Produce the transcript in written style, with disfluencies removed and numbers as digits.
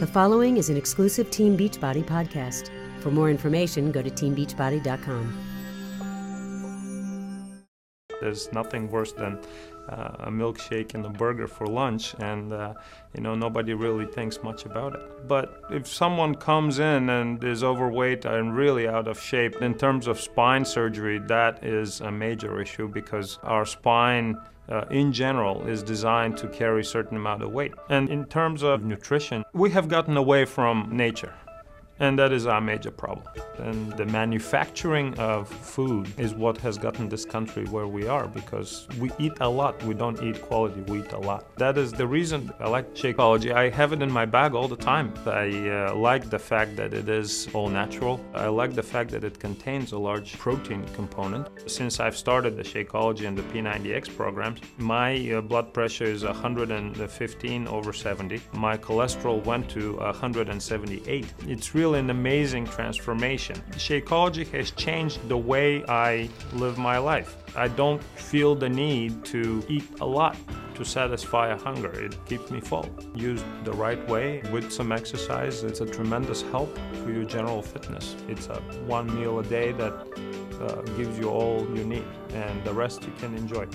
The following is an exclusive Team Beachbody podcast. For more information, go to teambeachbody.com. There's nothing worse than a milkshake and a burger for lunch, and nobody really thinks much about it. But if someone comes in and is overweight and really out of shape, in terms of spine surgery, that is a major issue because our spine in general is designed to carry a certain amount of weight. And in terms of nutrition, we have gotten away from nature. And that is our major problem. And the manufacturing of food is what has gotten this country where we are, because we eat a lot, we don't eat quality, we eat a lot. That is the reason I like Shakeology. I have it in my bag all the time. I like the fact that it is all natural. I like the fact that it contains a large protein component. Since I've started the Shakeology and the P90X programs, my blood pressure is 115/70. My cholesterol went to 178. It's really an amazing transformation. Shakeology has changed the way I live my life. I don't feel the need to eat a lot to satisfy a hunger. It keeps me full. Used the right way with some exercise, it's a tremendous help for your general fitness. It's a one meal a day that gives you all you need, and the rest you can enjoy.